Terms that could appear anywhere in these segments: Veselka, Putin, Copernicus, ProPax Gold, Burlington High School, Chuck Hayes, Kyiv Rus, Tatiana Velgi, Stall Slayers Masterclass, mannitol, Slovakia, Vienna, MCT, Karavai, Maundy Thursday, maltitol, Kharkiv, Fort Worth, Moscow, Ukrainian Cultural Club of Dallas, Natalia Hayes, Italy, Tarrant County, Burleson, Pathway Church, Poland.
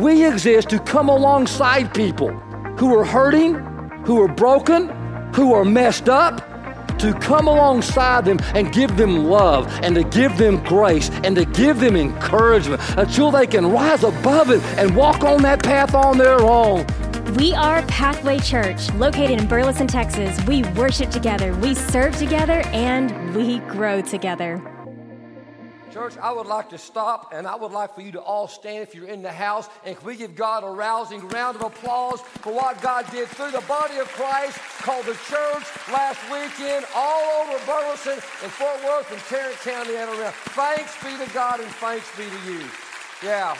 we exist to come alongside people who are hurting, who are broken, who are messed up, to come alongside them and give them love and to give them grace and to give them encouragement until they can rise above it and walk on that path on their own. We are Pathway Church, located in Burleson, Texas. We worship together, we serve together, and we grow together. Church, I would like to stop, and I would like for you to all stand if you're in the house, and can we give God a rousing round of applause for what God did through the body of Christ called the church last weekend all over Burleson and Fort Worth and Tarrant County and around. Thanks be to God and thanks be to you. Yeah.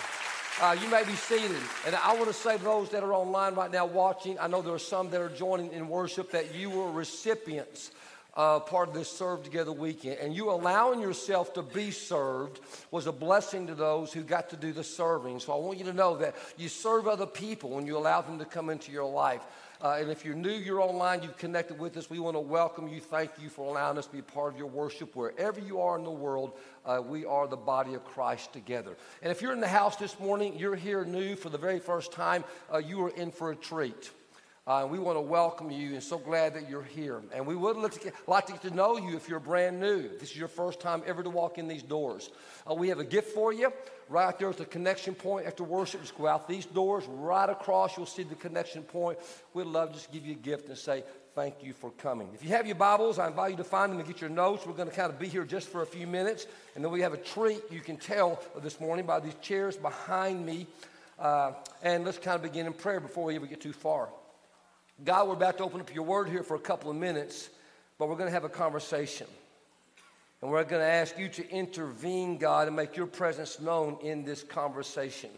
You may be seated, and I want to say to those that are online right now watching, I know there are some that are joining in worship that you were recipients part of this Serve Together weekend, and you allowing yourself to be served was a blessing to those who got to do the serving. So I want you to know that you serve other people when you allow them to come into your life. And if you're new, you're online, you've connected with us, we want to welcome you, thank you for allowing us to be part of your worship wherever you are in the world. We are the body of Christ together. And if you're in the house this morning, you're here new for the very first time, you are in for a treat. We want to welcome you and so glad that you're here. And we would like to get to know you if you're brand new. If this is your first time ever to walk in these doors. We have a gift for you right there at the connection point after worship. Just go out these doors right across. You'll see the connection point. We'd love to just give you a gift and say thank you for coming. If you have your Bibles, I invite you to find them and get your notes. We're going to kind of be here just for a few minutes. And then we have a treat you can tell this morning by these chairs behind me. And let's kind of begin in prayer before we ever get too far. God, we're about to open up your word here for a couple of minutes, but we're going to have a conversation. And we're going to ask you to intervene, God, and make your presence known in this conversation.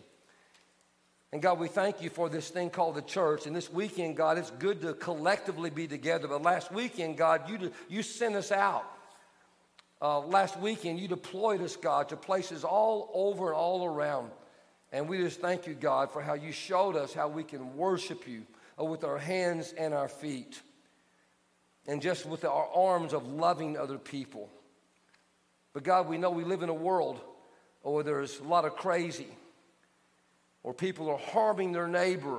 And God, we thank you for this thing called the church. And this weekend, God, it's good to collectively be together. But last weekend, God, you sent us out. Last weekend, you deployed us, God, to places all over and all around. And we just thank you, God, for how you showed us how we can worship you with our hands and our feet, and just with our arms of loving other people. But God, we know we live in a world where there's a lot of crazy, where people are harming their neighbor.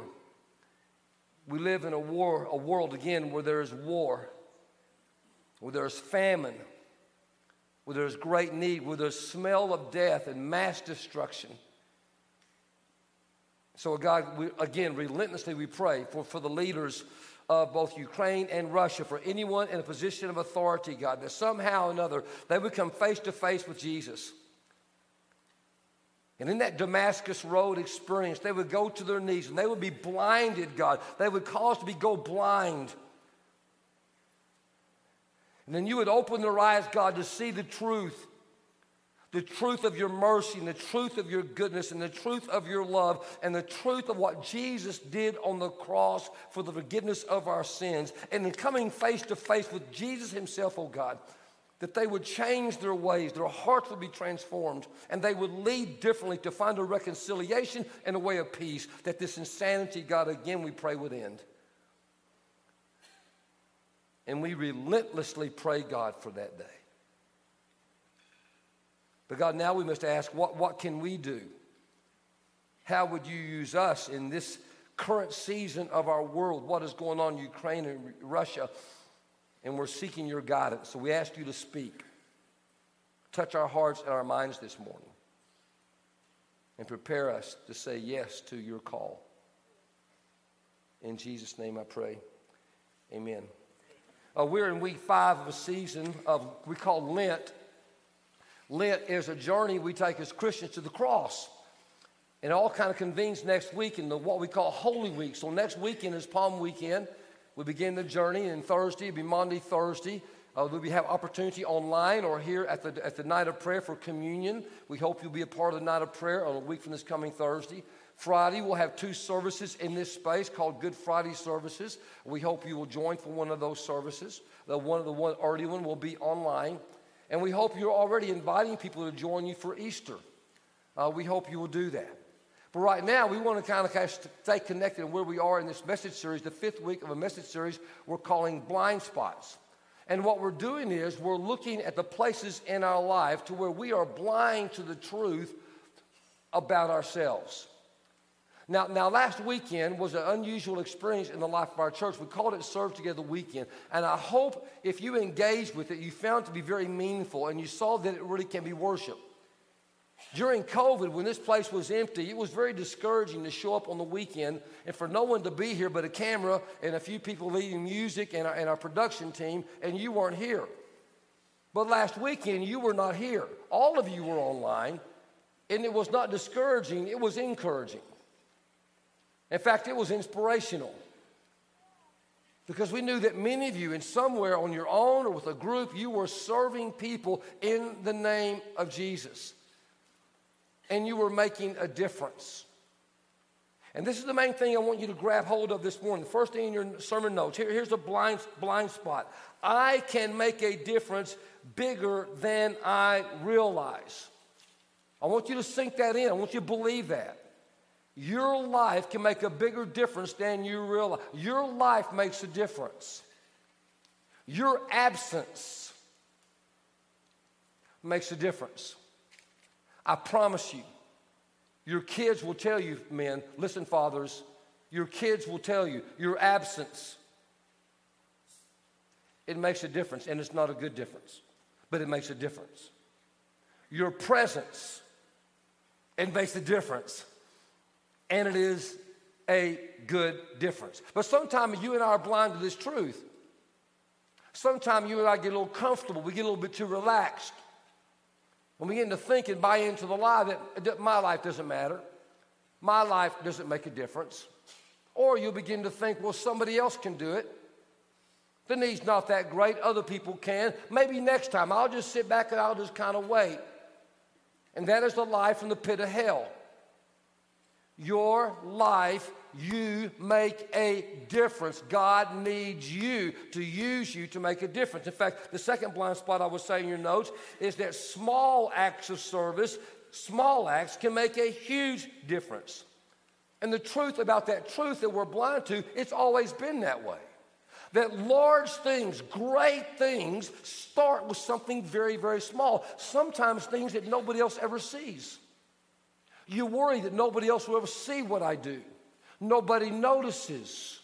We live in a world, again, where there's war, where there's famine, where there's great need, where there's smell of death and mass destruction. So God, again, relentlessly we pray for the leaders of both Ukraine and Russia, for anyone in a position of authority, God, that somehow or another they would come face to face with Jesus. And in that Damascus Road experience, they would go to their knees and they would be blinded, God. They would cause to go blind. And then you would open their eyes, God, to see the truth of your mercy and the truth of your goodness and the truth of your love and the truth of what Jesus did on the cross for the forgiveness of our sins. And in coming face to face with Jesus himself, oh God, that they would change their ways, their hearts would be transformed, and they would lead differently to find a reconciliation and a way of peace, that this insanity, God, again, we pray would end. And we relentlessly pray, God, for that day. But God, now we must ask, what can we do? How would you use us in this current season of our world? What is going on in Ukraine and Russia? And we're seeking your guidance. So we ask you to speak. Touch our hearts and our minds this morning. And prepare us to say yes to your call. In Jesus' name I pray. Amen. We're in week 5 of a season of we call Lent. Lent is a journey we take as Christians to the cross. And it all kind of convenes next week in what we call Holy Week. So next weekend is Palm Weekend. We begin the journey, and Thursday, it'll be Maundy Thursday. We have opportunity online or here at the night of prayer for communion. We hope you'll be a part of the night of prayer on a week from this coming Thursday. Friday, we'll have 2 services in this space called Good Friday services. We hope you will join for one of those services. The one early one will be online. And we hope you're already inviting people to join you for Easter. We hope you will do that. But right now, we want to kind of stay connected where we are in this message series, the 5th week of a message series we're calling Blind Spots. And what we're doing is we're looking at the places in our life to where we are blind to the truth about ourselves. Now, last weekend was an unusual experience in the life of our church. We called it Serve Together Weekend. And I hope if you engaged with it, you found it to be very meaningful and you saw that it really can be worship. During COVID, when this place was empty, it was very discouraging to show up on the weekend and for no one to be here but a camera and a few people leading music and our production team, and you weren't here. But last weekend, you were not here. All of you were online, and it was not discouraging. It was encouraging. In fact, it was inspirational because we knew that many of you, in somewhere on your own or with a group, you were serving people in the name of Jesus. And you were making a difference. And this is the main thing I want you to grab hold of this morning. The first thing in your sermon notes, here's a blind spot. I can make a difference bigger than I realize. I want you to sink that in. I want you to believe that. Your life can make a bigger difference than you realize. Your life makes a difference. Your absence makes a difference. I promise you, your kids will tell you, men, listen, fathers, your kids will tell you, your absence, it makes a difference, and it's not a good difference, but it makes a difference. Your presence, it makes a difference, and it is a good difference. But sometimes you and I are blind to this truth. Sometimes you and I get a little comfortable. We get a little bit too relaxed. When we begin to think and buy into the lie that my life doesn't matter, my life doesn't make a difference, or you'll begin to think, well, somebody else can do it. The need's not that great. Other people can. Maybe next time I'll just sit back and I'll just kind of wait. And that is the lie from the pit of hell. Your life, you make a difference. God needs you to use you to make a difference. In fact, the second blind spot I was saying in your notes is that small acts of service, small acts can make a huge difference. And the truth about that truth that we're blind to, it's always been that way. That large things, great things, start with something very, very small. Sometimes things that nobody else ever sees. You worry that nobody else will ever see what I do. Nobody notices.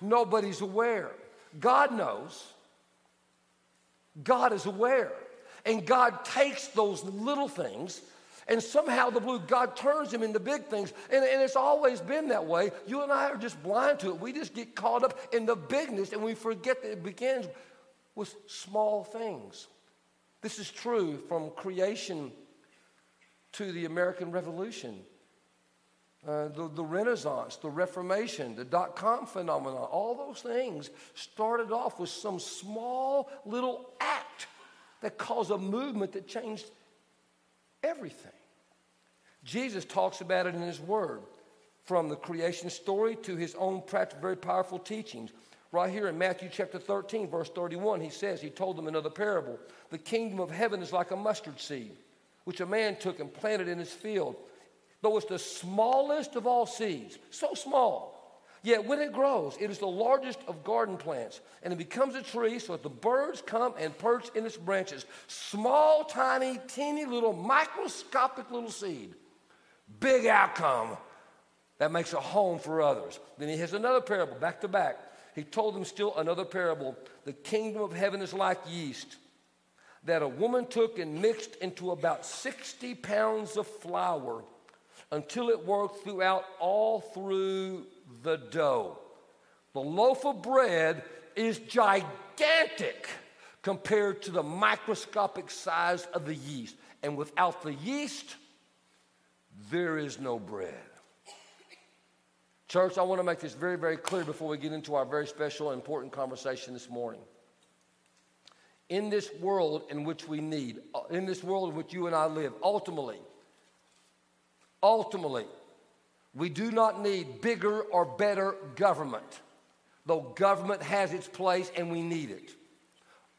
Nobody's aware. God knows. God is aware. And God takes those little things, and somehow God turns them into big things. And it's always been that way. You and I are just blind to it. We just get caught up in the bigness, and we forget that it begins with small things. This is true from creation to the American Revolution, the Renaissance, the Reformation, the dot-com phenomenon. All those things started off with some small little act that caused a movement that changed everything. Jesus talks about it in his word, from the creation story to his own practical, very powerful teachings. Right here in Matthew chapter 13, verse 31, he says, he told them another parable. The kingdom of heaven is like a mustard seed, which a man took and planted in his field. Though it's the smallest of all seeds, so small, yet when it grows, it is the largest of garden plants, and it becomes a tree so that the birds come and perch in its branches. Small, tiny, teeny little, microscopic little seed. Big outcome that makes a home for others. Then he has another parable, back to back. He told them still another parable. The kingdom of heaven is like yeast that a woman took and mixed into about 60 pounds of flour until it worked throughout all through the dough. The loaf of bread is gigantic compared to the microscopic size of the yeast. And without the yeast, there is no bread. Church, I want to make this very, very clear before we get into our very special and important conversation this morning. In this world in which we need, in this world in which you and I live, ultimately, we do not need bigger or better government, though government has its place and we need it.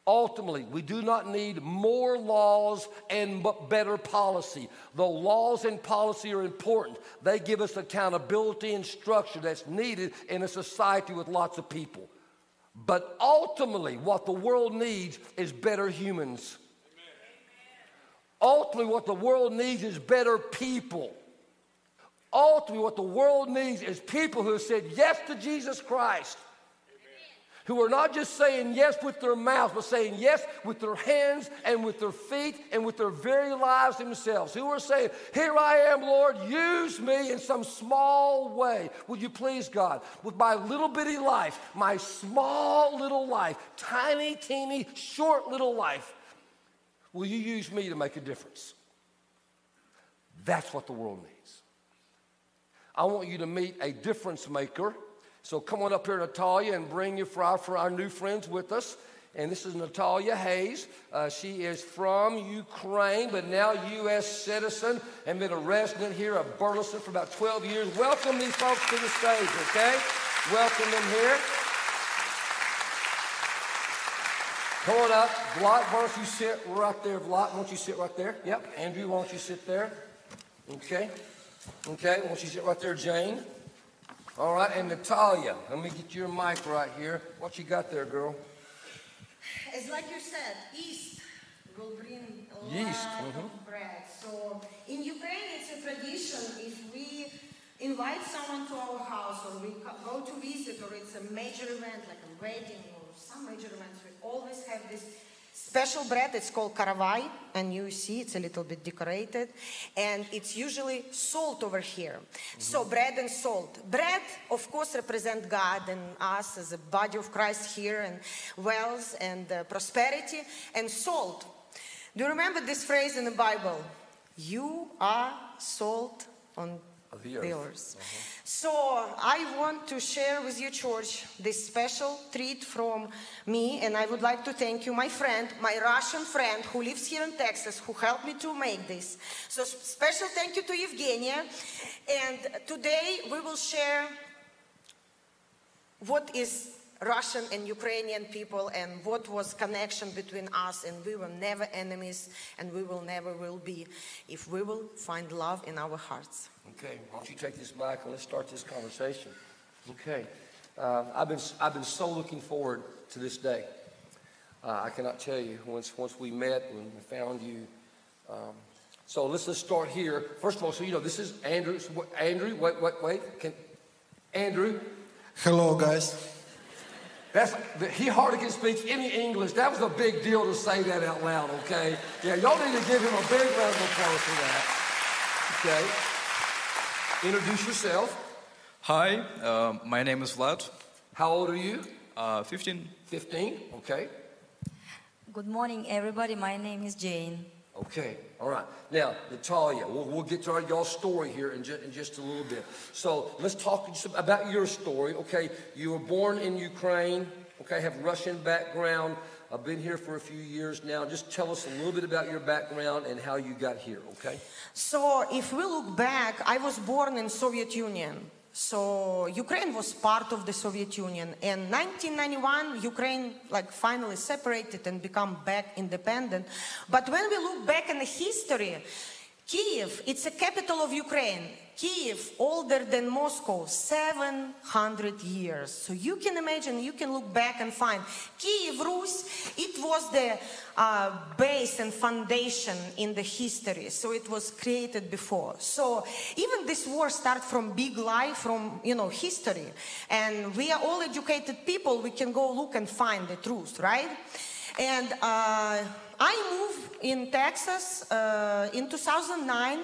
Ultimately, we do not need more laws and better policy, though laws and policy are important. They give us accountability and structure that's needed in a society with lots of people. But ultimately, what the world needs is better humans. Amen. Ultimately, what the world needs is better people. Ultimately, what the world needs is people who have said yes to Jesus Christ. Who are not just saying yes with their mouth, but saying yes with their hands and with their feet and with their very lives themselves. Who are saying, here I am, Lord, use me in some small way. Would you please, God, with my little bitty life, my small little life, tiny, teeny, short little life, will you use me to make a difference? That's what the world needs. I want you to meet a difference maker. So come on up here, Natalia, and bring you for our new friends with us. And this is Natalia Hayes. She is from Ukraine, but now U.S. citizen and been a resident here at Burleson for about 12 years. Welcome these folks to the stage, okay? Welcome them here. Come on up. Vlad, why don't you sit right there? Vlad, why don't you sit right there? Yep. Andrew, why don't you sit there? Okay. Okay, why don't you sit right there, Jane? All right, and Natalia, let me get your mic right here. What you got there, girl? It's like you said, yeast will bring a lot of bread. So in Ukraine, it's a tradition. If we invite someone to our house or we go to visit or it's a major event like a wedding or some major events, we always have this special bread. It's called karavai, and you see it's a little bit decorated, and it's usually salt over here. So bread and salt. Bread, of course, represents God and us as a body of Christ here, and wealth and prosperity, and salt. Do you remember this phrase in the Bible? You are salt on the earth. So I want to share with you, church, this special treat from me, and I would like to thank you, my friend, my Russian friend who lives here in Texas, who helped me to make this. So special thank you to Evgenia, and today we will share what is Russian and Ukrainian people and what was connection between us, and we were never enemies, and we will never will be if we will find love in our hearts. Okay, why don't you take this mic and let's start this conversation. Okay, I've been so looking forward to this day. I cannot tell you, once we met, when we found you. So let's start here. First of all, so you know, this is Andrew. So Andrew, wait. Andrew. Hello, guys. He hardly can speak any English. That was a big deal to say that out loud, okay? Yeah, y'all need to give him a big round of applause for that. Okay. Introduce yourself. Hi, my name is Vlad. How old are you? 15. 15, okay. Good morning, everybody. My name is Jane. Okay, all right. Now, Natalia, we'll get to y'all's story here in just a little bit. So let's talk about your story, okay? You were born in Ukraine, okay, have Russian background. I've been here for a few years now. Just tell us a little bit about your background and how you got here, okay? So if we look back, I was born in Soviet Union. So Ukraine was part of the Soviet Union, and in 1991 Ukraine finally separated and become back independent. But when we look back in the history, Kyiv, it's a capital of Ukraine. Kyiv, older than Moscow, 700 years. So you can imagine, you can look back and find Kyiv Rus, it was the base and foundation in the history. So it was created before. So even this war starts from big lie, from, you know, history. And we are all educated people. We can go look and find the truth, right? And I moved in Texas in 2009,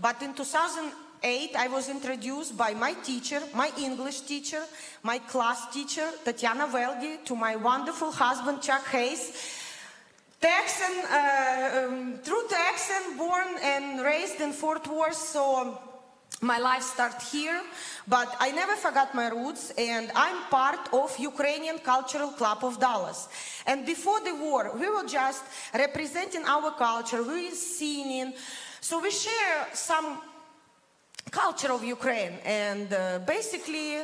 but in 2008, I was introduced by my teacher, my English teacher, my class teacher, Tatiana Velgi, to my wonderful husband, Chuck Hayes. Texan, true Texan, born and raised in Fort Worth, so my life started here, but I never forgot my roots, and I'm part of Ukrainian Cultural Club of Dallas. And before the war, we were just representing our culture, we were singing, so we share some culture of Ukraine, and basically,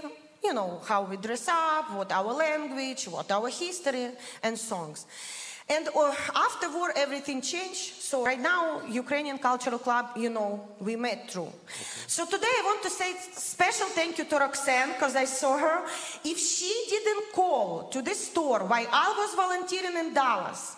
you know, how we dress up, what our language, what our history, and songs. And after war, everything changed. So right now, Ukrainian Cultural Club, you know, we met through. Okay. So today I want to say special thank you to Roxanne, because I saw her. If she didn't call to the store while I was volunteering in Dallas,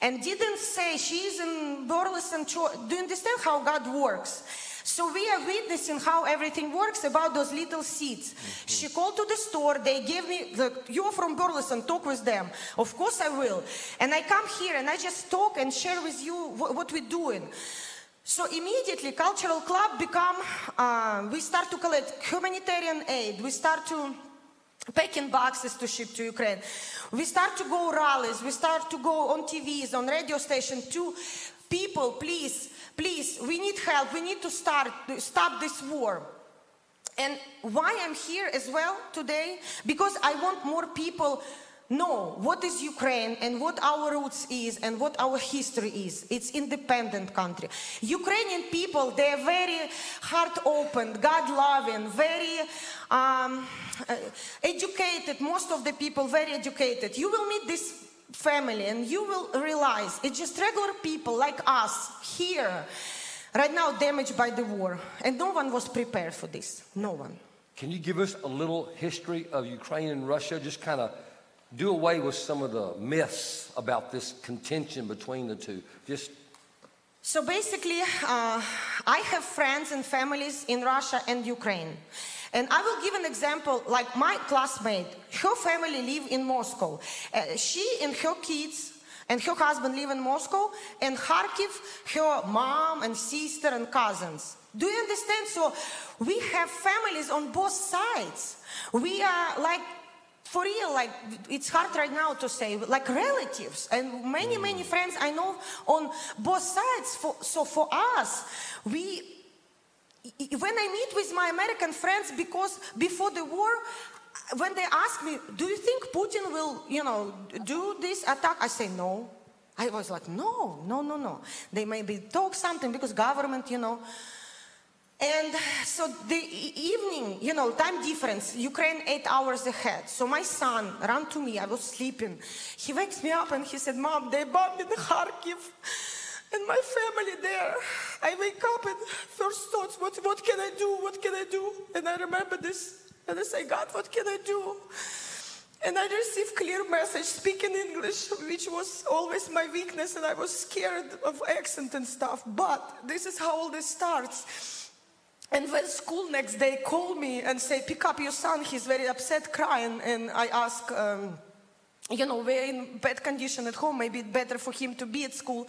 and didn't say she's in Burleson, do you understand how God works? So we are witnessing how everything works about those little seeds. She called to the store. They gave me, you're from Burleson, talk with them. Of course I will. And I come here and I just talk and share with you what we're doing. So immediately cultural club become, we start to collect humanitarian aid. We start to packing boxes to ship to Ukraine. We start to go rallies. We start to go on TVs, on radio station to people, please, please, we need help. We need to stop this war. And why I'm here as well today, because I want more people know what is Ukraine and what our roots is and what our history is. It's independent country. Ukrainian people, they're very heart-open, God-loving, very educated. Most of the people very educated. You will meet this family and you will realize it's just regular people like us here right now damaged by the war. And no one was prepared for this. No one. Can you give us a little history of Ukraine and Russia? Just kind of do away with some of the myths about this contention between the two. Just so basically, I have friends and families in Russia and Ukraine. And I will give an example, like my classmate, her family live in Moscow. She and her kids and her husband live in Moscow, and Kharkiv, her mom and sister and cousins. Do you understand? So we have families on both sides. We are like, for real, like, it's hard right now to say, like relatives and many, many friends I know on both sides. So for us, when I meet with my American friends, because before the war, when they ask me, do you think Putin will, do this attack? I say, no. I was like, no. They maybe talk something because government, And so the evening, time difference, Ukraine 8 hours ahead. So my son ran to me, I was sleeping. He wakes me up and he said, Mom, they bombed in Kharkiv. And my family there, I wake up and first thoughts, what can I do? What can I do? And I remember this, and I say, God, what can I do? And I received clear message, speaking English, which was always my weakness, and I was scared of accent and stuff. But this is how all this starts. And when school next day called me and say, pick up your son, he's very upset, crying, and I ask, we're in bad condition at home, maybe it's better for him to be at school.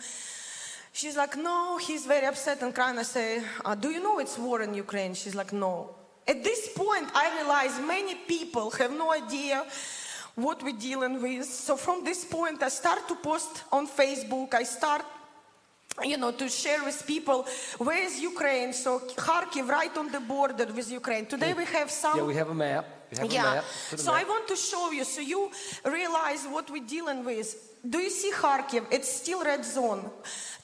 She's like, no, he's very upset and crying. I say, do you know it's war in Ukraine? She's like, no. At this point, I realize many people have no idea what we're dealing with. So from this point, I start to post on Facebook. I start, to share with people, where is Ukraine? So Kharkiv, right on the border with Ukraine. Today we have some... Yeah, we have a map. So I want to show you, so you realize what we're dealing with. Do you see Kharkiv? It's still red zone.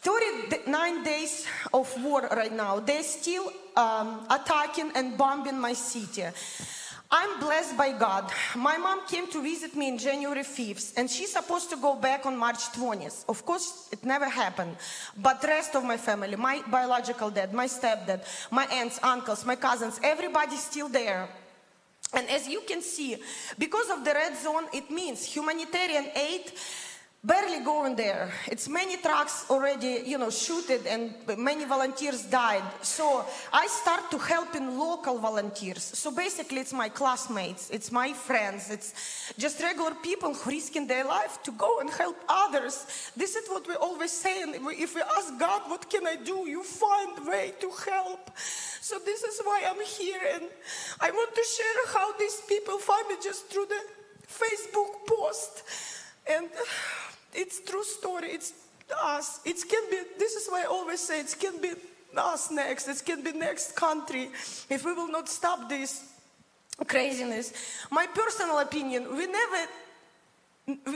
39 days of war right now. They're still attacking and bombing my city. I'm blessed by God. My mom came to visit me in January 5th, and she's supposed to go back on March 20th. Of course, it never happened. But the rest of my family, my biological dad, my stepdad, my aunts, uncles, my cousins, everybody's still there. And as you can see, because of the red zone, it means humanitarian aid barely going there. It's many trucks already, shooted, and many volunteers died. So I start to help in local volunteers. So basically it's my classmates, it's my friends, it's just regular people who risking their life to go and help others. This is what we always say, and if we ask God, what can I do? You find a way to help. So this is why I'm here, and I want to share how these people find me just through the Facebook post. And it's true story, it's us. It can be, this is why I always say, it can be us next, it can be next country, if we will not stop this craziness. My personal opinion, we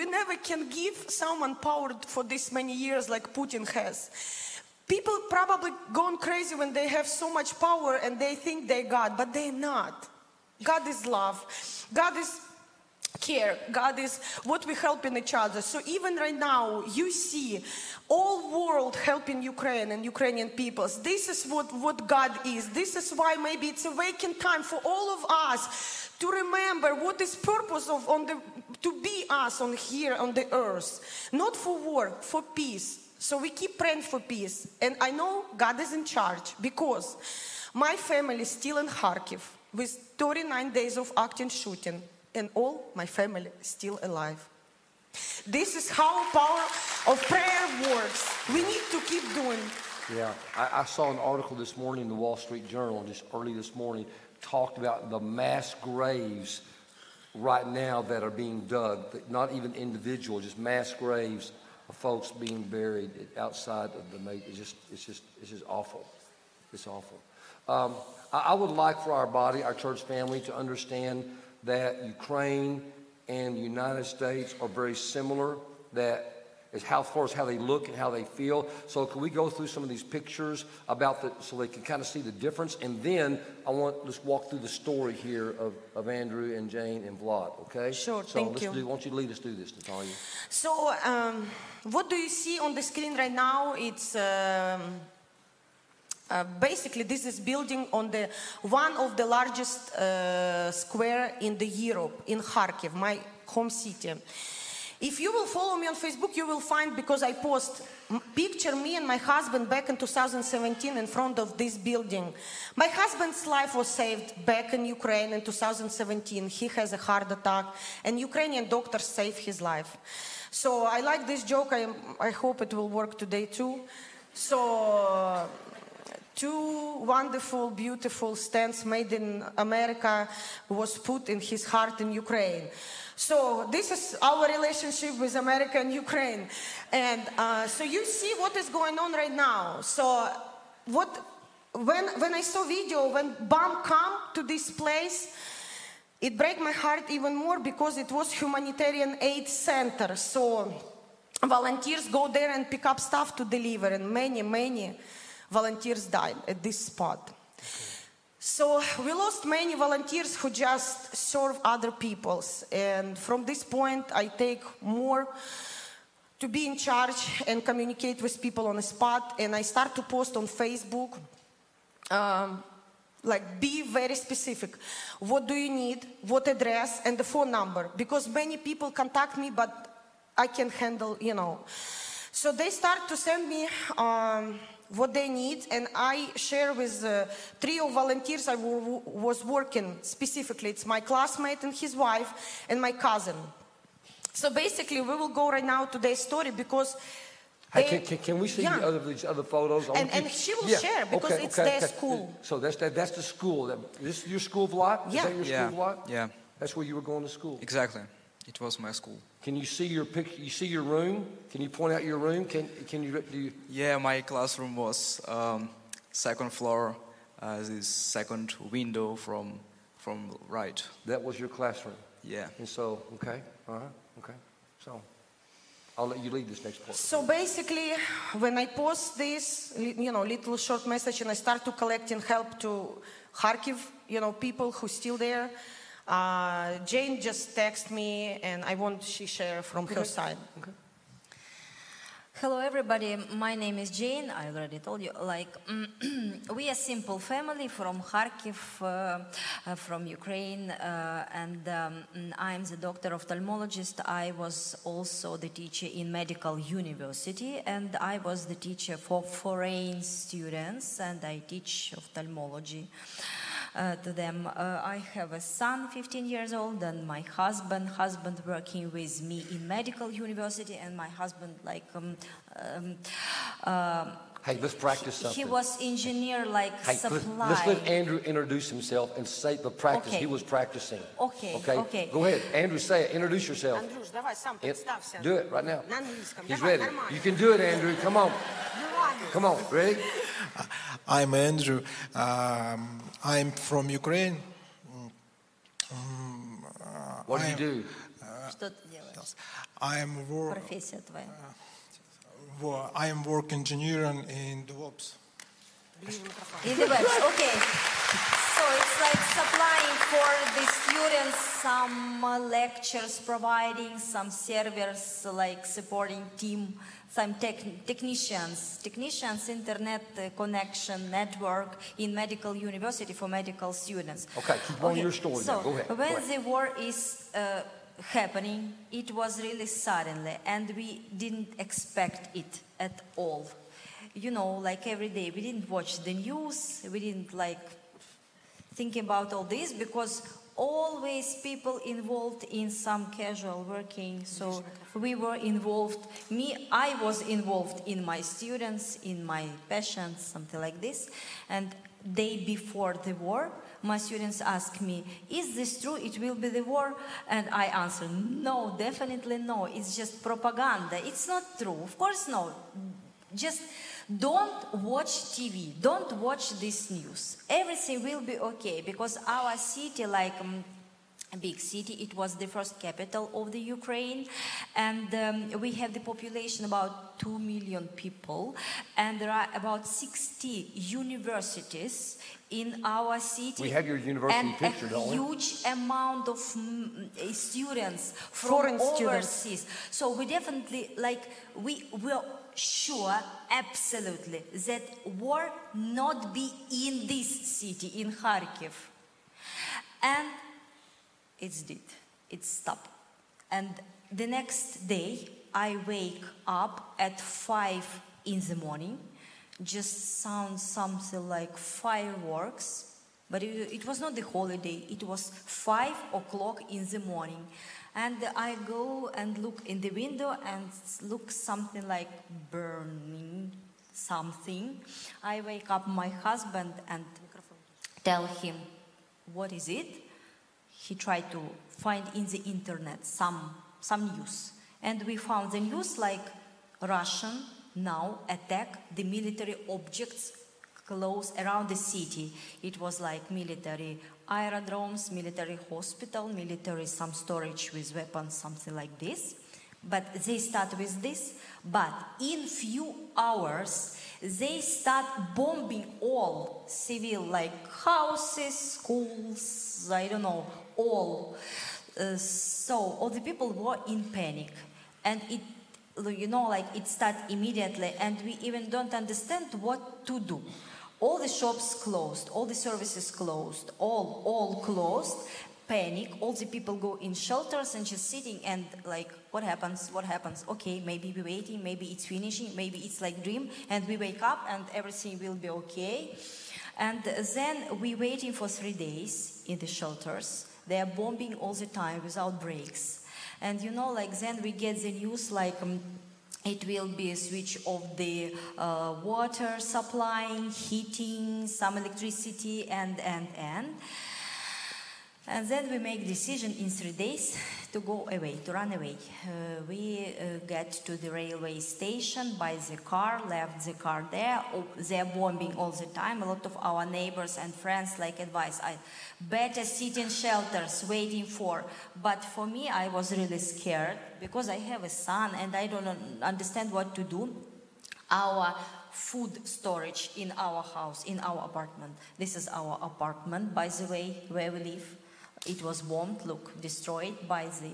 never can give someone power for this many years like Putin has. People probably gone crazy when they have so much power and they think they're God, but they're not. God is love, God is care, God is what we help in each other. So even right now, you see all world helping Ukraine and Ukrainian peoples. This is what God is. This is why maybe it's a waking time for all of us to remember what is purpose of to be us on here on the earth, not for war, for peace. So we keep praying for peace. And I know God is in charge, because my family is still in Kharkiv with 39 days of active shooting, and all my family is still alive. This is how power of prayer works. We need to keep doing. Yeah, I saw an article this morning in the Wall Street Journal, just early this morning, talked about the mass graves right now that are being dug, not even individual, just mass graves of folks being buried outside of the major. It's just awful. It's awful. I would like for our body, our church family, to understand that Ukraine and the United States are very similar, that is how far as how they look and how they feel. So can we go through some of these pictures about so they can kind of see the difference? And then let's walk through the story here of Andrew and Jane and Vlad, okay? Sure, so thank you. Why don't you lead us through this, Natalia? So what do you see on the screen right now? It's basically this is building on the one of the largest square in the Europe, in Kharkiv, my home city. If you will follow me on Facebook, you will find, because I post picture me and my husband back in 2017 in front of this building. My husband's life was saved back in Ukraine in 2017. He has a heart attack, and Ukrainian doctors saved his life. So I like this joke. I hope it will work today too. So two wonderful, beautiful stands made in America was put in his heart in Ukraine. So this is our relationship with America and Ukraine. And so you see what is going on right now. So when I saw video, when bomb come to this place, it broke my heart even more, because it was humanitarian aid center. So volunteers go there and pick up stuff to deliver, and many, many volunteers died at this spot. So we lost many volunteers who just serve other peoples. And from this point, I take more to be in charge and communicate with people on the spot. And I start to post on Facebook, like be very specific. What do you need? What address? And the phone number. Because many people contact me, but I can handle, you know. So they start to send me what they need, and I share with trio volunteers I was working specifically. It's my classmate and his wife and my cousin. So basically, we will go right now to their story, because hey, can we see the other photos? And she will share, because it's their school. So that's the school. This is your school, Vlad? Yeah. Is that your school, Vlad? Yeah. That's where you were going to school. Exactly. It was my school. Can you see your picture? You see your room? Can you point out your room? Can you? Yeah, my classroom was second floor, this second window from right. That was your classroom. Yeah. And so, okay, all right, okay. So, I'll let you lead this next part. So basically, when I post this, you know, little short message, and I start to collect and help to Kharkiv, you know, people who still there. Jane just texted me, and I want she share from her side. Okay. Hello, everybody. My name is Jane. I already told you. Like, we are simple family from Kharkiv, from Ukraine, and I'm the doctor ophthalmologist. I was also the teacher in medical university, and I was the teacher for foreign students, and I teach ophthalmology to them. I have a son, 15 years old, and my husband working with me in medical university, and my husband, like, hey, let's practice something. He was engineer, like, hey, supply. Let's let Andrew introduce himself and say the practice he was practicing. Okay, okay, okay. Go ahead, Andrew, say it. Introduce yourself. Do it right now. He's ready. You can do it, Andrew. Come on. Come on. Ready? I'm Andrew. I'm from Ukraine. What do you do? I am work engineer in DevOps. In DevOps, okay. So it's like supplying for the students some lectures, providing some servers, like supporting team, some technicians, internet connection, network in medical university for medical students. Okay, keep on your story. So go ahead. When the war is happening. It was really suddenly, and we didn't expect it at all. You know, like every day, we didn't watch the news, we didn't like think about all this, because always people involved in some casual working, so we were involved. I was involved in my students, in my passions, something like this. And day before the war, my students asked me, is this true, it will be the war? And I answered, no, definitely no, it's just propaganda, it's not true, of course no. Just don't watch TV, don't watch this news. Everything will be okay, because our city, like a big city, it was the first capital of the Ukraine, and we have the population about 2 million people, and there are about 60 universities in our city. We have your university and picture, don't we? A huge amount of students from overseas. So we definitely, like, we will... sure, absolutely, that war not be in this city, in Kharkiv. And it stopped. And the next day, I wake up at 5 in the morning, just sounds something like fireworks, but it was not the holiday, it was 5 o'clock in the morning. And I go and look in the window and look something like burning something. I wake up my husband and tell him, what is it? He tried to find in the internet some news. And we found the news like Russian now attack the military objects close around the city. It was like military aerodromes, military hospital, military some storage with weapons, something like this. But they start with this, but in few hours they start bombing all civil, like houses, schools, I don't know, all. So all the people were in panic, and it, you know, like it starts immediately, and we even don't understand what to do. All the shops closed, all the services closed, all closed, panic, all the people go in shelters and just sitting and like, what happens? Okay, maybe we're waiting, maybe it's finishing, maybe it's like dream, and we wake up and everything will be okay. And then we're waiting for 3 days in the shelters. They are bombing all the time without breaks. And you know, like then we get the news like it will be a switch of the water supplying, heating, some electricity, and. And then we make decision in 3 days to go away, to run away. We get to the railway station by the car, left the car there. Oh, they're bombing all the time. A lot of our neighbors and friends like advice, better sit in shelters waiting for. But for me, I was really scared because I have a son and I don't understand what to do. Our food storage in our house, in our apartment. This is our apartment, by the way, where we live. It was bombed, look, destroyed by the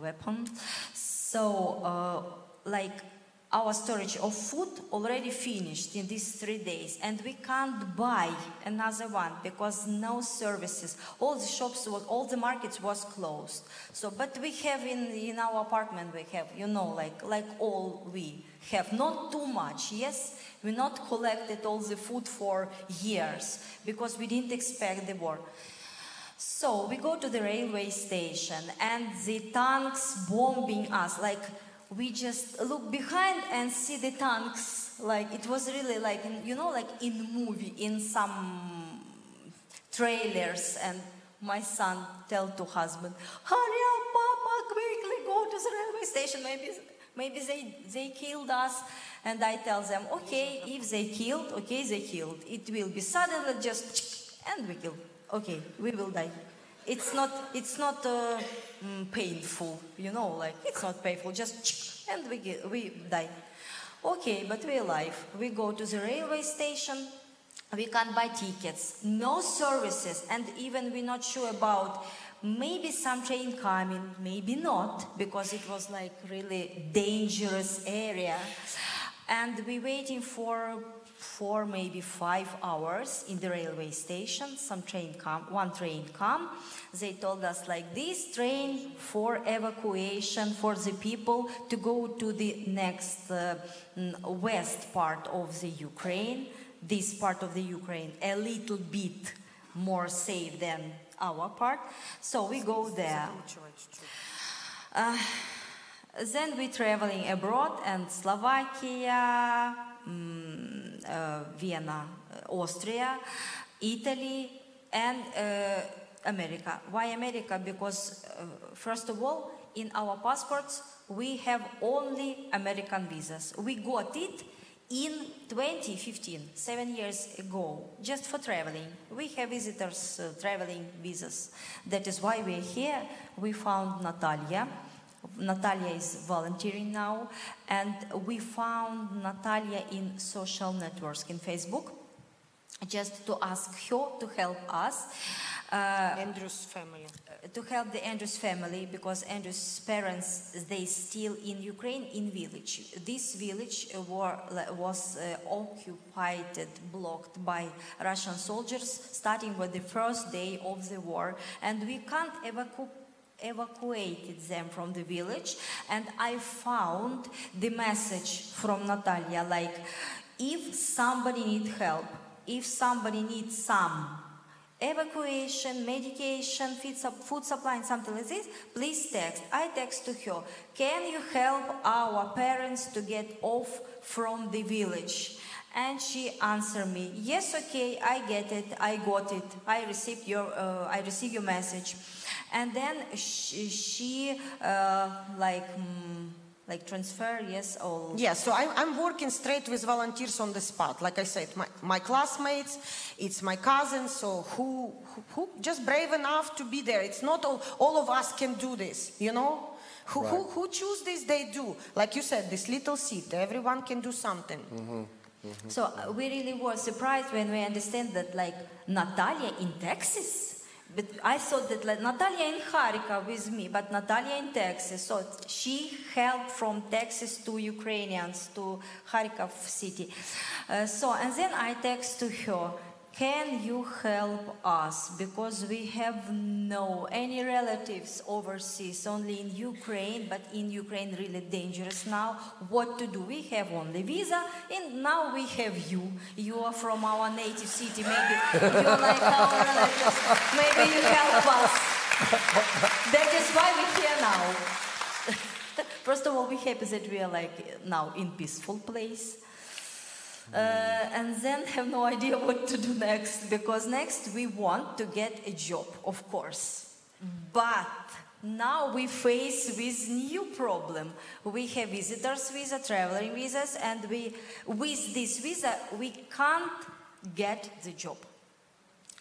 weapon. So, like, our storage of food already finished in these 3 days, and we can't buy another one because no services. All the shops, all the markets was closed. So, but we have in our apartment, we have, you know, like all we have, not too much, yes? We not collected all the food for years because we didn't expect the war. So we go to the railway station and the tanks bombing us, like, we just look behind and see the tanks. Like it was really like, you know, like in movie, in some trailers. And my son tell to husband, hurry up, Papa, quickly go to the railway station. Maybe they killed us. And I tell them, okay, if they killed, okay, they killed. It will be suddenly just, and we kill. Okay, we will die. It's not painful, you know, like it's not painful, just and we die. Okay, but we're alive. We go to the railway station, we can't buy tickets, no services, and even we're not sure about maybe some train coming, maybe not, because it was like really dangerous area. And we waiting for 4, maybe 5 hours in the railway station. One train come. They told us like this train for evacuation for the people to go to the next west part of the Ukraine. This part of the Ukraine a little bit more safe than our part. So we go there. Then we're traveling abroad and Slovakia, Vienna, Austria, Italy, and America. Why America? Because, first of all, in our passports, we have only American visas. We got it in 2015, 7 years ago, just for traveling. We have visitors traveling visas. That is why we're here. We found Natalia. Natalia is volunteering now, and we found Natalia in social networks, in Facebook, just to ask her to help us. Andrew's family. To help the Andrews family, because Andrews' parents, they still in Ukraine, in village. This village was occupied and blocked by Russian soldiers, starting with the first day of the war, and we can't evacuated them from the village, and I found the message from Natalia, like, if somebody needs help, if somebody needs some evacuation, medication, food supply, and something like this, please text. I text to her, can you help our parents to get off from the village? And she answered me, yes, okay, I get it, I got it, I received your message. And then she transfer, yes, all. Yeah, so I'm working straight with volunteers on the spot. Like I said, my classmates, it's my cousins, so who just brave enough to be there. It's not all of us can do this, you know? Right. Who choose this, they do. Like you said, this little seat, everyone can do something. Mm-hmm. Mm-hmm. So we really were surprised when we understand that, like, Natalia in Texas, but I thought that like, Natalia in Kharkiv with me, but Natalia in Texas. So she helped from Texas to Ukrainians to Kharkiv city. And then I text to her, can you help us? Because we have no any relatives overseas, only in Ukraine, but in Ukraine really dangerous now. What to do? We have only visa, and now we have you. You are from our native city, maybe you're like our relatives. Maybe you help us. That is why we're here now. First of all, we're happy that we are like now in peaceful place. And then have no idea what to do next, because next we want to get a job, of course. But now we face with new problem. We have visitors visa, traveling visas, and with this visa we can't get the job.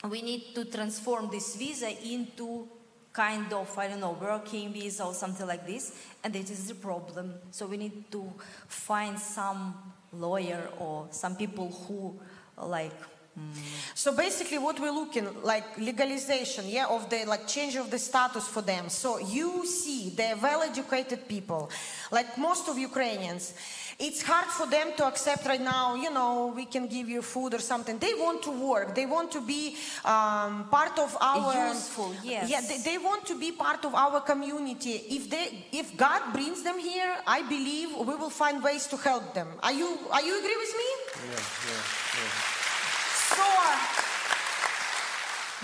We need to transform this visa into kind of, I don't know, working visa or something like this, and it is the problem. So we need to find some lawyer or some people who like. So basically what we're looking like legalization, yeah, of the like change of the status for them. So you see they're well-educated people, like most of Ukrainians. It's hard for them to accept right now, you know, we can give you food or something. They want to work. They want to be part of our... Useful, yes. Yeah, they want to be part of our community. If God brings them here, I believe we will find ways to help them. Are you agree with me? Yeah. So,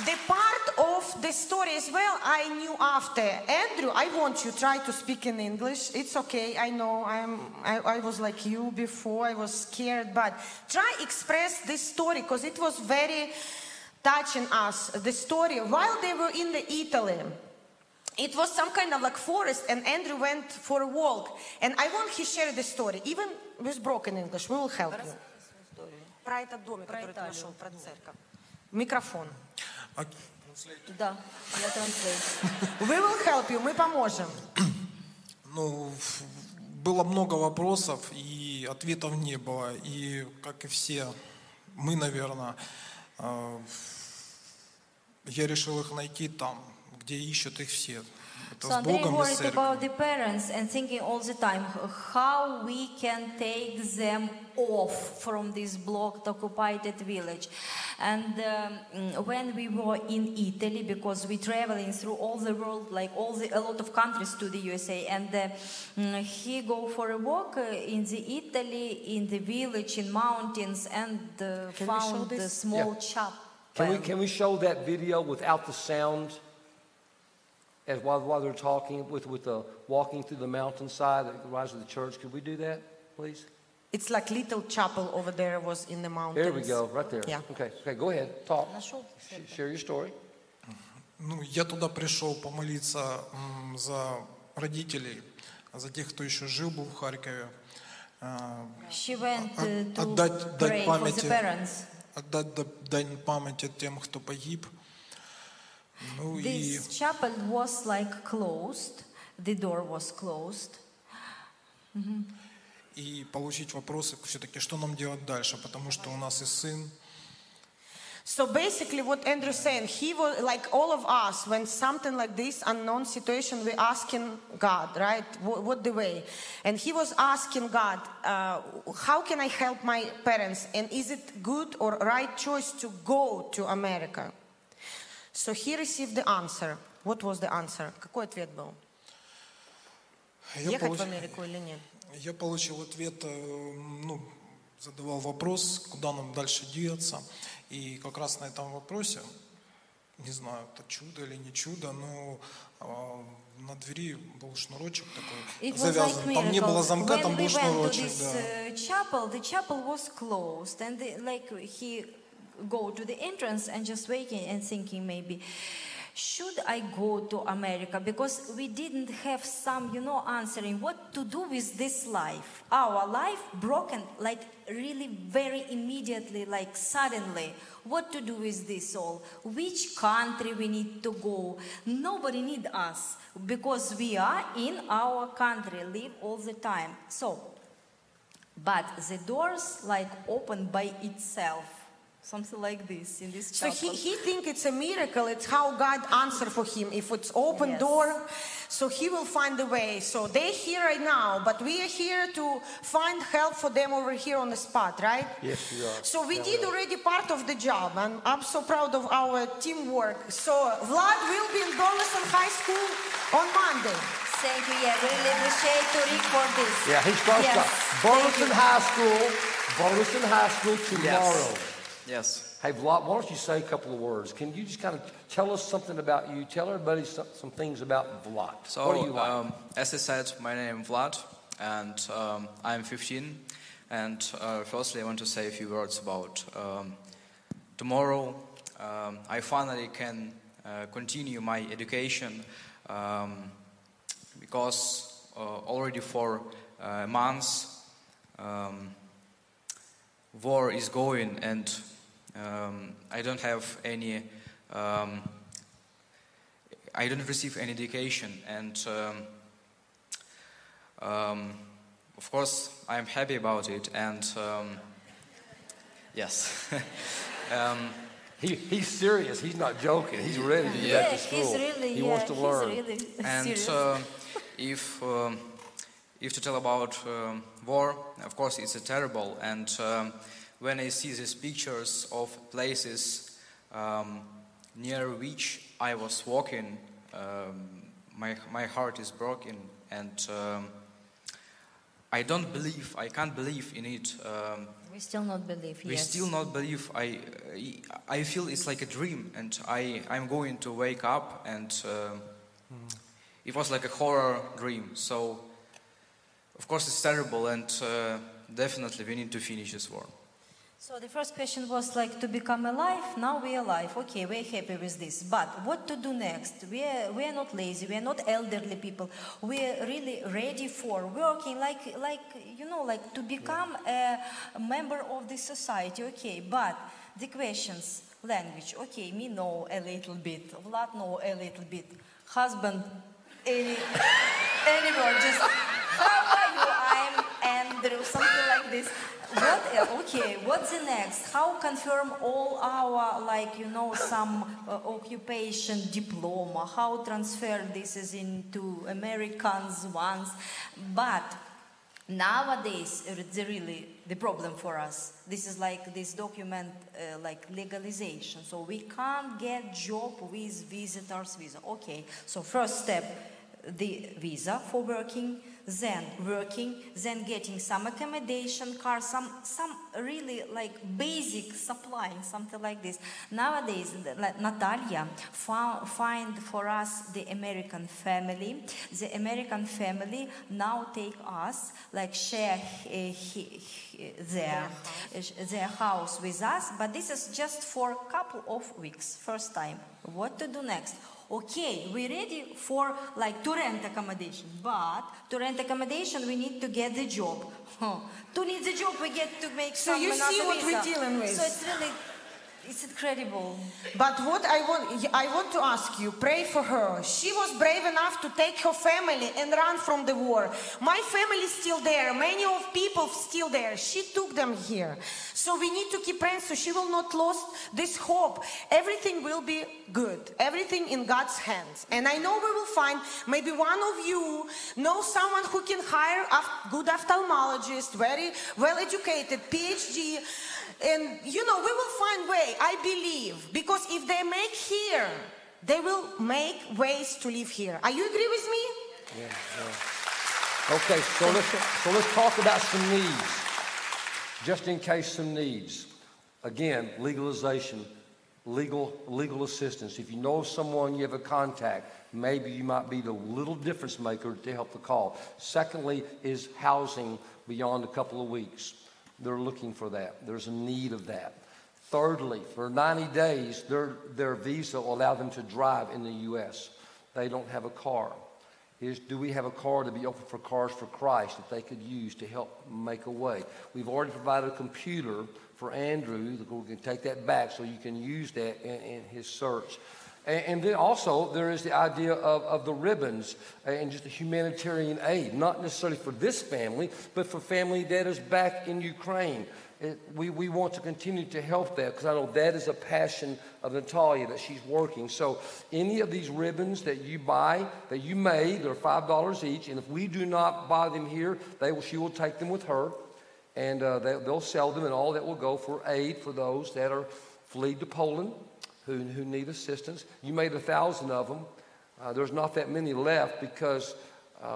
the part of the story as well, I knew after. Andrew, I want you to try to speak in English. It's okay, I know, I was like you before, I was scared, but try express this story, because it was very touching us, the story. While they were in the Italy, it was some kind of like forest, and Andrew went for a walk, and I want he share the story, even with broken English, we will help you. Про этот домик, который ты нашел, про церковь. Микрофон. Да, я транслейтер. We will help you, мы поможем. Ну, было много вопросов, и ответов не было. И, как и все, мы, наверное, я решил их найти там, где ищут их все. So Andrei worried about the parents and thinking all the time how we can take them off from this blocked, occupied village. And when we were in Italy, because we're traveling through all the world, like a lot of countries to the USA, and he go for a walk in the Italy, in the village, in mountains, and found a small shop. Can we show that video without the sound? As while they're talking with the walking through the mountainside, the rise of the church, could we do that, please? It's like little chapel over there was in the mountains. There we go, right there. Yeah. Okay, okay, go ahead, talk. Share your story. Ну, я туда пришел помолиться за родителей, за тех, кто еще жил был в Харькове. She went to pray for the parents. Отдать дань памяти тем, кто погиб. This chapel was like closed. The door was closed. И получить вопросы все-таки, что нам делать дальше, потому что у нас и сын. So basically, what Andrew saying, he was like all of us. When something like this unknown situation, we asking God, right? What the way? And he was asking God, how can I help my parents? And is it good or right choice to go to America? So he received the answer. What was the answer? Какой ответ был? Ехать в Америку или нет? Я получил ответ, ну, задавал вопрос, куда нам дальше двигаться. И как раз на этом вопросе, не знаю, это чудо или не чудо, но на двери был шнурочек такой завязан. Там не было замка, там был шнурочек. The chapel was closed, and like he go to the entrance and just waiting and thinking maybe should I go to America, because we didn't have some, you know, answering what to do with this life. Our life broken, like really very immediately, like suddenly. What to do with this all? Which country we need to go? Nobody need us because we are in our country, live all the time. So, but the doors like open by itself. Something like this in this chapel. So he thinks it's a miracle. It's how God answered for him. If it's open door, so he will find the way. So they're here right now, but we are here to find help for them over here on the spot, right? Yes, we are. So we did already part of the job, and I'm so proud of our teamwork. So Vlad will be in Burleson High School on Monday. Thank you. Yeah, really appreciate to record this. Yeah, he's from Burleson High School. Burleson High School tomorrow. Yes. Yes. Hey, Vlad, why don't you say a couple of words? Can you just kind of tell us something about you? Tell everybody some things about Vlad. So, what do you like? As I said, my name is Vlad, and I'm 15. And firstly, I want to say a few words about tomorrow. I finally can continue my education because already for months, war is going, and I don't have any, I don't receive any education, and of course I'm happy about it, and yes. He's serious, he's not joking, he's ready to go to school, he wants to learn. Really and if to tell about war, of course it's a terrible, and when I see these pictures of places near which I was walking, my heart is broken, and I don't believe, I can't believe in it. We still not believe, we still not believe. I feel it's like a dream, and I'm going to wake up, and it was like a horror dream, so of course, it's terrible, and definitely we need to finish this war. So the first question was like to become alive. Now we are alive. Okay, we're happy with this. But what to do next? We are not lazy. We are not elderly people. We are really ready for working, like you know, like to become a member of the society. Okay, but the questions, language. Okay, me know a little bit. Vlad know a little bit. Husband, any word, just. How are you? I'm Andrew, something like this. Okay, what's the next? How confirm all our, like, you know, some occupation diploma? How transfer this is into Americans once? But nowadays, it's really the problem for us. This is like this document, like legalization. So we can't get job with visitors visa. Okay, so first step, the visa for working, then working, then getting some accommodation, car, some really like basic supply, something like this. Nowadays, Natalia find for us the American family. The American family now take us, like share their house with us, but this is just for a couple of weeks, first time. What to do next? Okay, we're ready for like to rent accommodation, but to rent accommodation we need to get the job. Huh. To need the job we get to make some. So you see what we're dealing with. So it's really, it's incredible. But what I want to ask you, pray for her. She was brave enough to take her family and run from the war. My family is still there. Many of people still there. She took them here. So we need to keep praying so she will not lose this hope. Everything will be good. Everything in God's hands. And I know we will find, maybe one of you know someone who can hire a good ophthalmologist, very well educated, PhD. And, you know, we will find way, I believe, because if they make here, they will make ways to live here. Are you agree with me? Yeah, yeah. Okay, so let's talk about some needs, just in case some needs. Again, legalization, legal assistance. If you know someone, you have a contact, maybe you might be the little difference maker to help the call. Secondly is housing beyond a couple of weeks. They're looking for that. There's a need of that. Thirdly, for 90 days, their visa will allow them to drive in the U.S. They don't have a car. Do we have a car to be open for Cars for Christ that they could use to help make a way? We've already provided a computer for Andrew. We can take that back so you can use that in his search. And then also, there is the idea of the ribbons and just the humanitarian aid, not necessarily for this family, but for family that is back in Ukraine. We want to continue to help that, because I know that is a passion of Natalia, that she's working. So any of these ribbons that you buy, that you made, they're $5 each, and if we do not buy them here, she will take them with her, and they'll sell them, and all that will go for aid for those that are fleeing to Poland, who need assistance. You made 1,000 of them. There's not that many left, because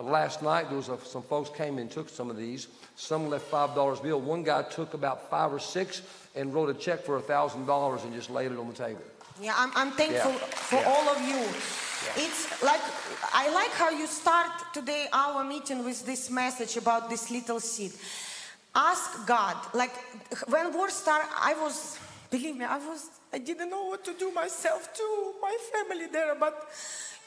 last night there was some folks came and took some of these. Some left $5 bill. One guy took about 5 or 6 and wrote a check for $1,000 and just laid it on the table. Yeah, I'm thankful for all of you. Yeah. It's like, I like how you start today our meeting with this message about this little seed. Ask God. Like when war started, I didn't know what to do myself too, my family there, but,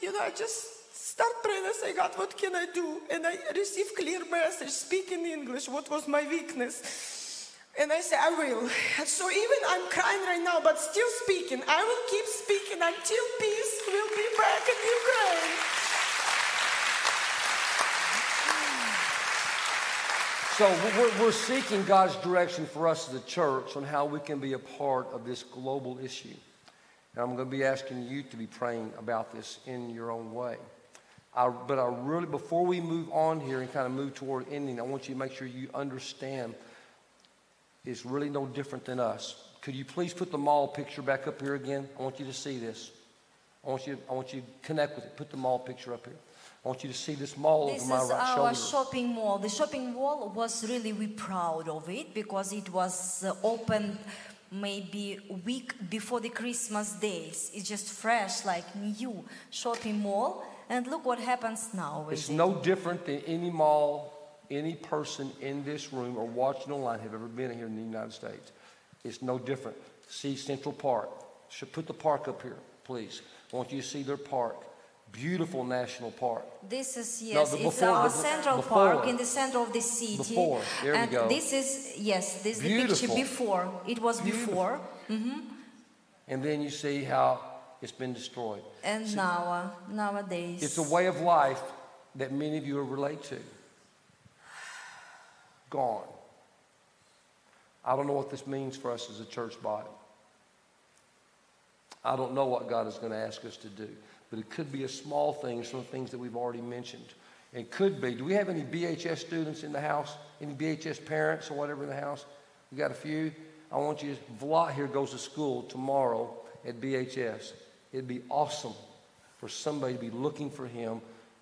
you know, I just start praying and say, God, what can I do? And I receive clear message, speak in English, what was my weakness? And I say, I will. So even I'm crying right now, but still speaking. I will keep speaking until peace will be back in Ukraine. So we're seeking God's direction for us as a church on how we can be a part of this global issue. And I'm going to be asking you to be praying about this in your own way. But I really, before we move on here and kind of move toward ending, I want you to make sure you understand it's really no different than us. Could you please put the mall picture back up here again? I want you to see this. I want you to connect with it. Put the mall picture up here. I want you to see this mall over my right shoulder. This is our shopping mall. The shopping mall was really, we're proud of it, because it was opened maybe a week before the Christmas days. It's just fresh, like new shopping mall. And look what happens now. It's no different than any mall, any person in this room or watching online have ever been here in the United States. It's no different. See Central Park. Should put the park up here, please. I want you to see their park. Beautiful national park. This is, yes, no, it's our Central Park in the center of the city. Before, there we go. This is, yes, this is the picture before. It was before. Mm-hmm. And then you see how it's been destroyed. And see, nowadays. It's a way of life that many of you relate to. Gone. I don't know what this means for us as a church body. I don't know what God is going to ask us to do, but it could be a small thing, some things that we've already mentioned. It could be, do we have any BHS students in the house, any BHS parents or whatever in the house? We got a few. I want you to, Vlad here goes to school tomorrow at BHS. It'd be awesome for somebody to be looking for him,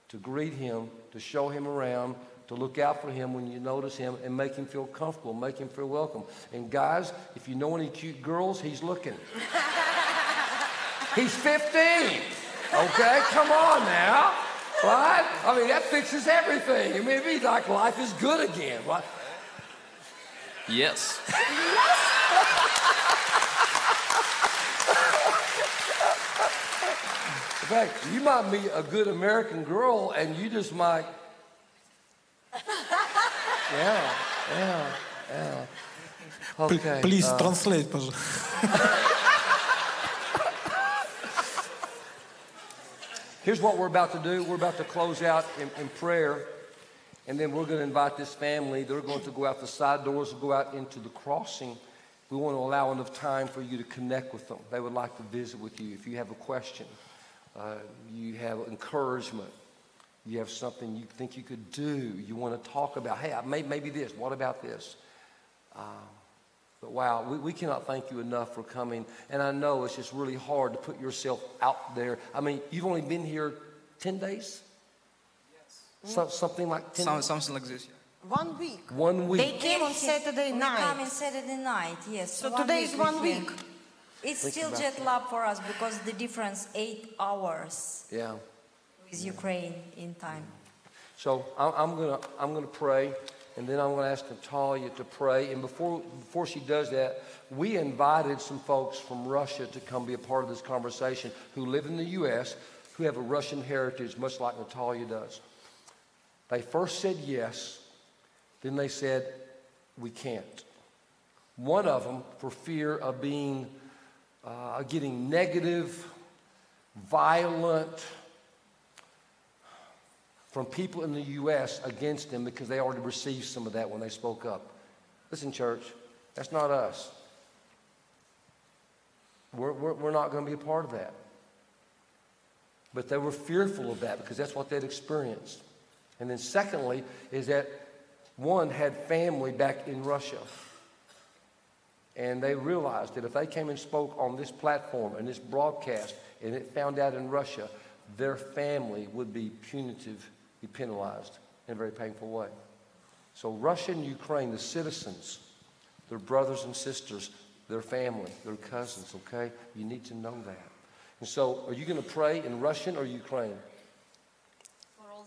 to greet him, to show him around, to look out for him when you notice him and make him feel comfortable, make him feel welcome. And guys, if you know any cute girls, he's looking. He's 15, okay? Come on now, right? I mean, that fixes everything. I mean, it'd be like life is good again, right? Yes. In fact, you might be a good American girl and you just might. Yeah, yeah, yeah. Okay. Please translate, пожалуйста. Here's what we're about to do. We're about to close out in prayer, and then we're going to invite this family. They're going to go out the side doors and go out into the crossing. We want to allow enough time for you to connect with them. They would like to visit with you. If you have a question, you have encouragement, you have something you think you could do, you want to talk about, hey, maybe this, what about this? But wow, we cannot thank you enough for coming. And I know it's just really hard to put yourself out there. I mean, you've only been here 10 days? Yes. So, something like 10 days? Something like this, yeah. 1 week. 1 week. They came on Saturday night. They came on Saturday night, yes. So today is 1 week. It's still jet lag for us because the difference 8 hours. Yeah. With Ukraine in time. So I'm gonna pray. And then I'm going to ask Natalia to pray. And before she does that, we invited some folks from Russia to come be a part of this conversation who live in the U.S., who have a Russian heritage, much like Natalia does. They first said yes. Then they said, we can't. One of them, for fear of being, getting negative, violent, from people in the U.S. against them because they already received some of that when they spoke up. Listen, church, that's not us. We're not going to be a part of that. But they were fearful of that because that's what they'd experienced. And then secondly is that one had family back in Russia. And they realized that if they came and spoke on this platform and this broadcast and it found out in Russia, their family would be punitive, be penalized in a very painful way. So Russia and Ukraine, the citizens, their brothers and sisters, their family, their cousins, okay? You need to know that. And so are you going to pray in Russian or Ukraine?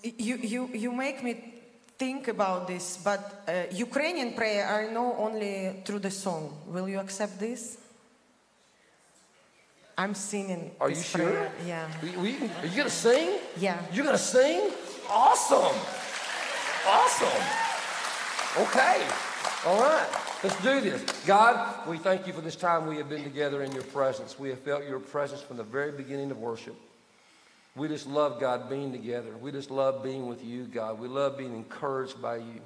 You make me think about this, but Ukrainian prayer I know only through the song. Will you accept this? I'm singing. Are you sure? Yeah. Are you gonna sing? Yeah. You're gonna sing? Awesome. Awesome. Okay. All right. Let's do this. God, we thank you for this time we have been together in your presence. We have felt your presence from the very beginning of worship. We just love, God, being together. We just love being with you, God. We love being encouraged by you.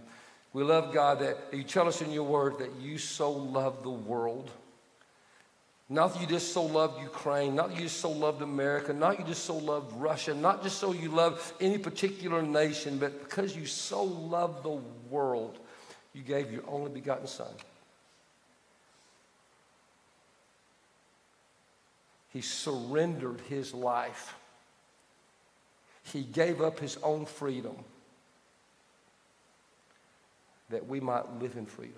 We love, God, that you tell us in your word that you so love the world. Not that you just so loved Ukraine, not that you just so loved America, not that you just so loved Russia, not just so you loved any particular nation, but because you so loved the world, you gave your only begotten Son. He surrendered his life. He gave up his own freedom that we might live in freedom.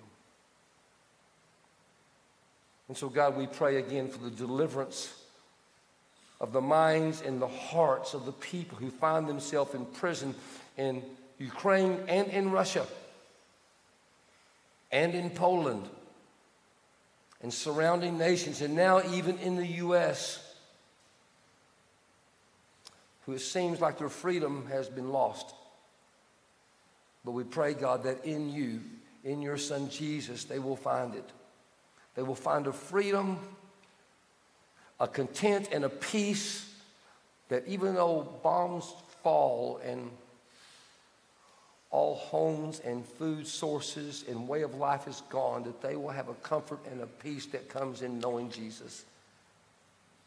And so, God, we pray again for the deliverance of the minds and the hearts of the people who find themselves in prison in Ukraine and in Russia and in Poland and surrounding nations and now even in the U.S., who it seems like their freedom has been lost. But we pray, God, that in you, in your Son Jesus, they will find it. They will find a freedom, a content, and a peace that even though bombs fall and all homes and food sources and way of life is gone, that they will have a comfort and a peace that comes in knowing Jesus.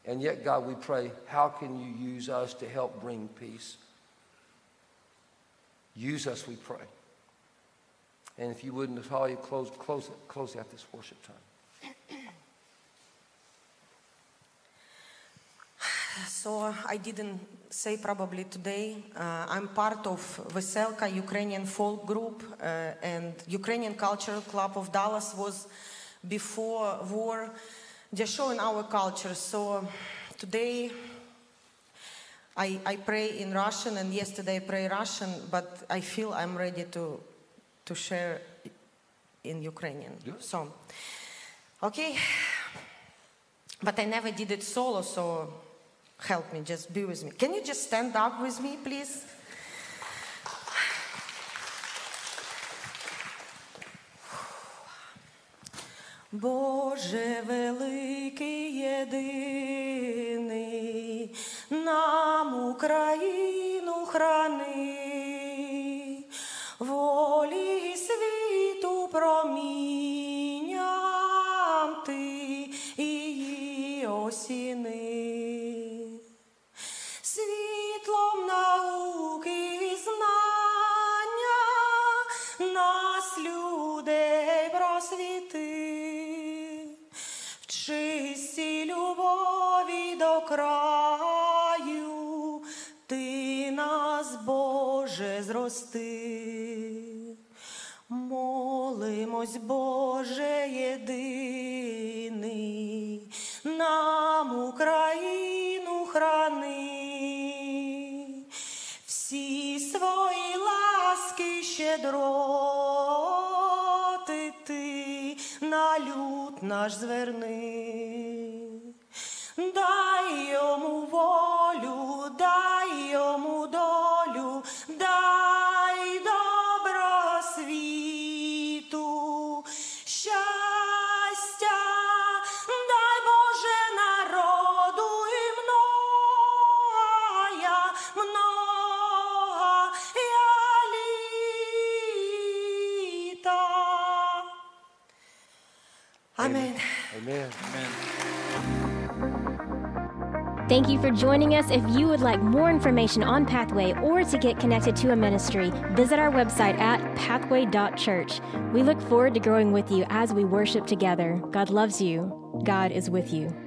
And yet, God, we pray, how can you use us to help bring peace? Use us, we pray. And if you wouldn't, Natalia, close out this worship time. So I didn't say probably today, I'm part of Veselka Ukrainian folk group and Ukrainian Cultural Club of Dallas was before war just showing our culture. So today I pray in Russian and yesterday I pray Russian, but I feel I'm ready to share in Ukrainian. Yeah. So, okay, but I never did it solo, so help me, just be with me. Can you just stand up with me, please? Боже великий єдиний, нам Україну храни, волі і світу промінням ти її осіни. Світлом науки і знання нас, людей, просвіти. В чистій любові до краю ти нас, Боже, зрости. Молимось, Боже єдиний, нам Україну храни. Всі свої ласки щедроти ти на люд наш зверни. Дай йому волю, дай йому долю, дай добро світу, щастя, дай, Боже, народу і многоя, многоя літа. Amen. Amen. Amen. Thank you for joining us. If you would like more information on Pathway or to get connected to a ministry, visit our website at pathway.church. We look forward to growing with you as we worship together. God loves you. God is with you.